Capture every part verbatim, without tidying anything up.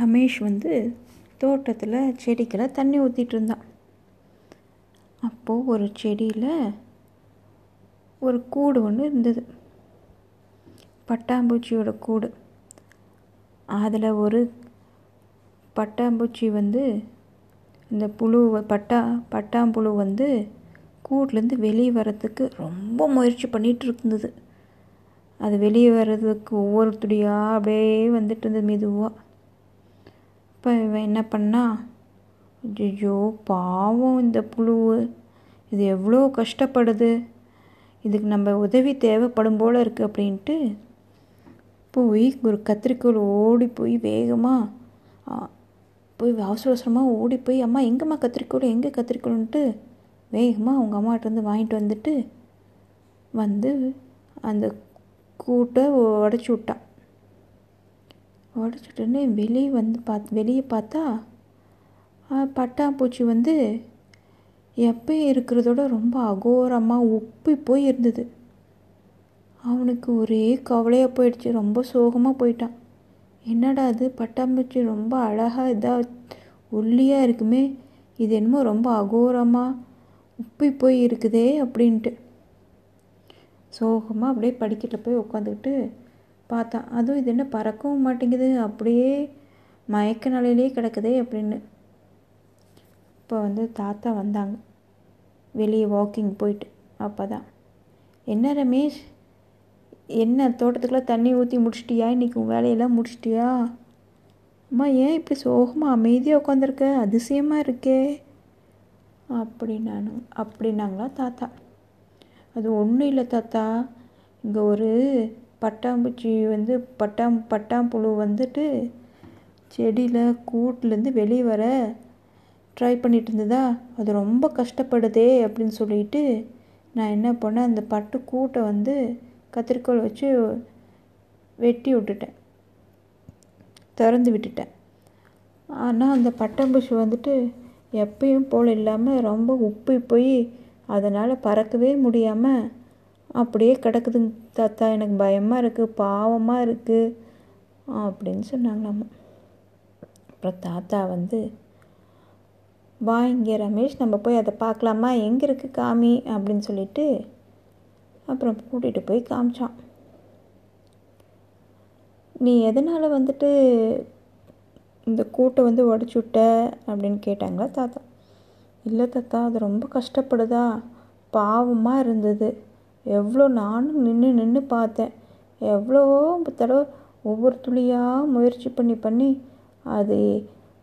ரமேஷ் வந்து தோட்டத்தில் செடிகளை தண்ணி ஊற்றிட்டு இருந்தான். அப்போது ஒரு செடியில் ஒரு கூடு ஒன்று இருந்தது, பட்டாம்பூச்சியோட கூடு. அதில் ஒரு பட்டாம்பூச்சி வந்து இந்த புழு பட்டா பட்டாம்புழு வந்து கூட்டிலேருந்து வெளியே வர்றதுக்கு ரொம்ப முயற்சி பண்ணிகிட்டு இருந்தது. அது வெளியே வர்றதுக்கு ஒவ்வொரு துடியாக அப்படியே வந்துட்டு இருந்தது மெதுவாக. இப்போ இவன் என்ன பண்ணா, ஐயோ பாவம் இந்த புழு, இது எவ்வளோ கஷ்டப்படுது, இதுக்கு நம்ம உதவி தேவைப்படும் போல் இருக்குது அப்படின்ட்டு போய் ஒரு கத்திரிக்கோள் ஓடி போய் வேகமாக போய் அவசர அவசரமாக ஓடி போய், அம்மா எங்கேம்மா கத்திரிக்கோள், எங்கே கத்திரிக்கோள்ன்ட்டு வேகமாக அவங்க அம்மாட்டேருந்து வாங்கிட்டு வந்துட்டு வந்து அந்த கூட்டை உடச்சி விட்டான். உடச்சிட்டோன்னே வெளியே வந்து பாத் வெளியே பார்த்தா பட்டாம்பூச்சி வந்து எப்பயும் இருக்கிறதோட ரொம்ப அகோரமாக உப்பி போய் இருந்தது. அவனுக்கு ஒரே கவலையாக போயிடுச்சு, ரொம்ப சோகமாக போயிட்டான். என்னடா அது பட்டாம்பூச்சி ரொம்ப அழகாக இதாக ஒல்லியாக இருக்குமே, இது என்னமோ ரொம்ப அகோரமாக உப்பி போய் இருக்குதே அப்படின்ட்டு சோகமாக அப்படியே படிக்கிட்ட போய் உட்காந்துக்கிட்டு பார்த்தான். அதுவும் இது என்ன பறக்கவும் மாட்டேங்குது, அப்படியே மயக்க நிலையிலே கிடக்குதே அப்படின்னு. இப்போ வந்து தாத்தா வந்தாங்க வெளியே வாக்கிங் போயிட்டு. அப்போ தான், என்ன ரமேஷ், என்ன தோட்டத்துக்குலாம் தண்ணி ஊற்றி முடிச்சிட்டியா, இன்றைக்கி உன் வேலையெல்லாம் முடிச்சிட்டியா? அம்மா ஏன் இப்படி சோகமாக அமைதியாக உட்காந்துருக்க, அதிசயமாக இருக்கே அப்படின்னானு அப்படின்னாங்களா தாத்தா. அது ஒன்றும் இல்லை தாத்தா, இங்கே ஒரு பட்டாம்பூச்சி வந்து பட்டாம் பட்டாம்புழு வந்துட்டு செடியில் கூட்டிலேருந்து வெளியே வர ட்ரை பண்ணிகிட்டு இருந்ததா, அது ரொம்ப கஷ்டப்படுதே அப்படின்னு சொல்லிட்டு நான் என்ன பண்ணேன், அந்த பட்டு கூட்டை வந்து கத்திரிக்கோள் வச்சு வெட்டி விட்டுட்டேன், திறந்து விட்டுட்டேன். ஆனால் அந்த பட்டாம்பூச்சி வந்துட்டு எப்பயும் போல் இல்லாமல் ரொம்ப உப்பி போய் அதனால் பறக்கவே முடியாமல் அப்படியே கிடக்குதுங்க தாத்தா, எனக்கு பயமாக இருக்குது, பாவமாக இருக்குது அப்படின்னு சொன்னாங்களாம்மா. அப்புறம் தாத்தா வந்து, வா இங்கே ரமேஷ், நம்ம போய் அதை பார்க்கலாமா, எங்கே இருக்குது காமி அப்படின்னு சொல்லிட்டு அப்புறம் கூட்டிகிட்டு போய் காமிச்சான். நீ எதனால் வந்துட்டு இந்த கூட்டை வந்து உடச்சி விட்ட அப்படின்னு கேட்டாங்களா தாத்தா. இல்லை தாத்தா, அது ரொம்ப கஷ்டப்படுதா, பாவமாக இருந்தது, எவ்வளோ நானும் நின்று நின்று பார்த்தேன், எவ்வளோ தடவை ஒவ்வொரு துளியாக முயற்சி பண்ணி பண்ணி அது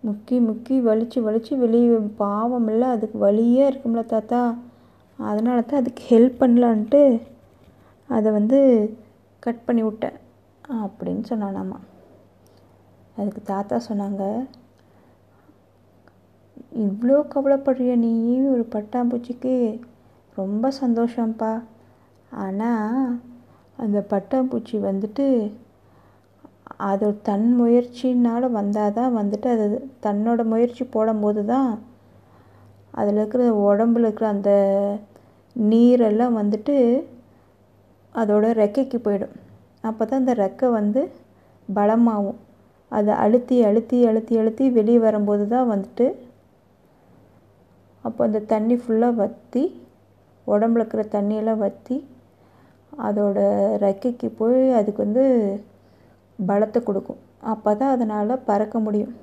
முக்கி முக்கி வலித்து வலித்து வெளியே பாவம் இல்லை, அதுக்கு வலியே இருக்கும்ல தாத்தா, அதனால தான் அதுக்கு ஹெல்ப் பண்ணலான்ட்டு அதை வந்து கட் பண்ணி விட்டேன் அப்படின்னு சொன்னானாம்மா. அதுக்கு தாத்தா சொன்னாங்க, இவ்வளோ கவலைப்படுறிய நீ, ஒரு பட்டாம்பூச்சிக்கு ரொம்ப சந்தோஷம்ப்பா, ஆனால் அந்த பட்டாம்பூச்சி வந்துட்டு அது தன் முயற்சினால் வந்தால் தான் வந்துட்டு அது தன்னோட முயற்சி போடும்போது தான் அதில் இருக்கிற உடம்புல இருக்கிற அந்த நீரெல்லாம் வந்துட்டு அதோட ரெக்கைக்கு போயிடும். அப்போ தான் அந்த ரெக்கை வந்து பலமாகும், அதை அழுத்தி அழுத்தி அழுத்தி அழுத்தி வெளியே வரும்போது தான் வந்துட்டு அப்போ அந்த தண்ணி ஃபுல்லாக வற்றி உடம்புல இருக்கிற தண்ணியெல்லாம் வற்றி அதோட ரெக்கைக்கு போய் அதுக்கு வந்து பலத்தை கொடுக்கும். அப்போ தான் அதனால் பறக்க முடியும்.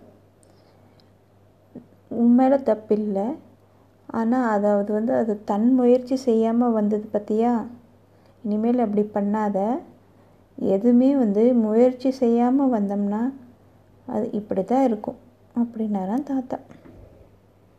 உண்மையில தப்பில்லை, ஆனால் அதாவது வந்து அது தன் முயற்சி செய்யாமல் வந்தது பற்றியா, இனிமேல் அப்படி பண்ணாத, எதுவுமே வந்து முயற்சி செய்யாமல் வந்தோம்னா அது இப்படி தான் இருக்கும் அப்படின்னாரான் தாத்தா.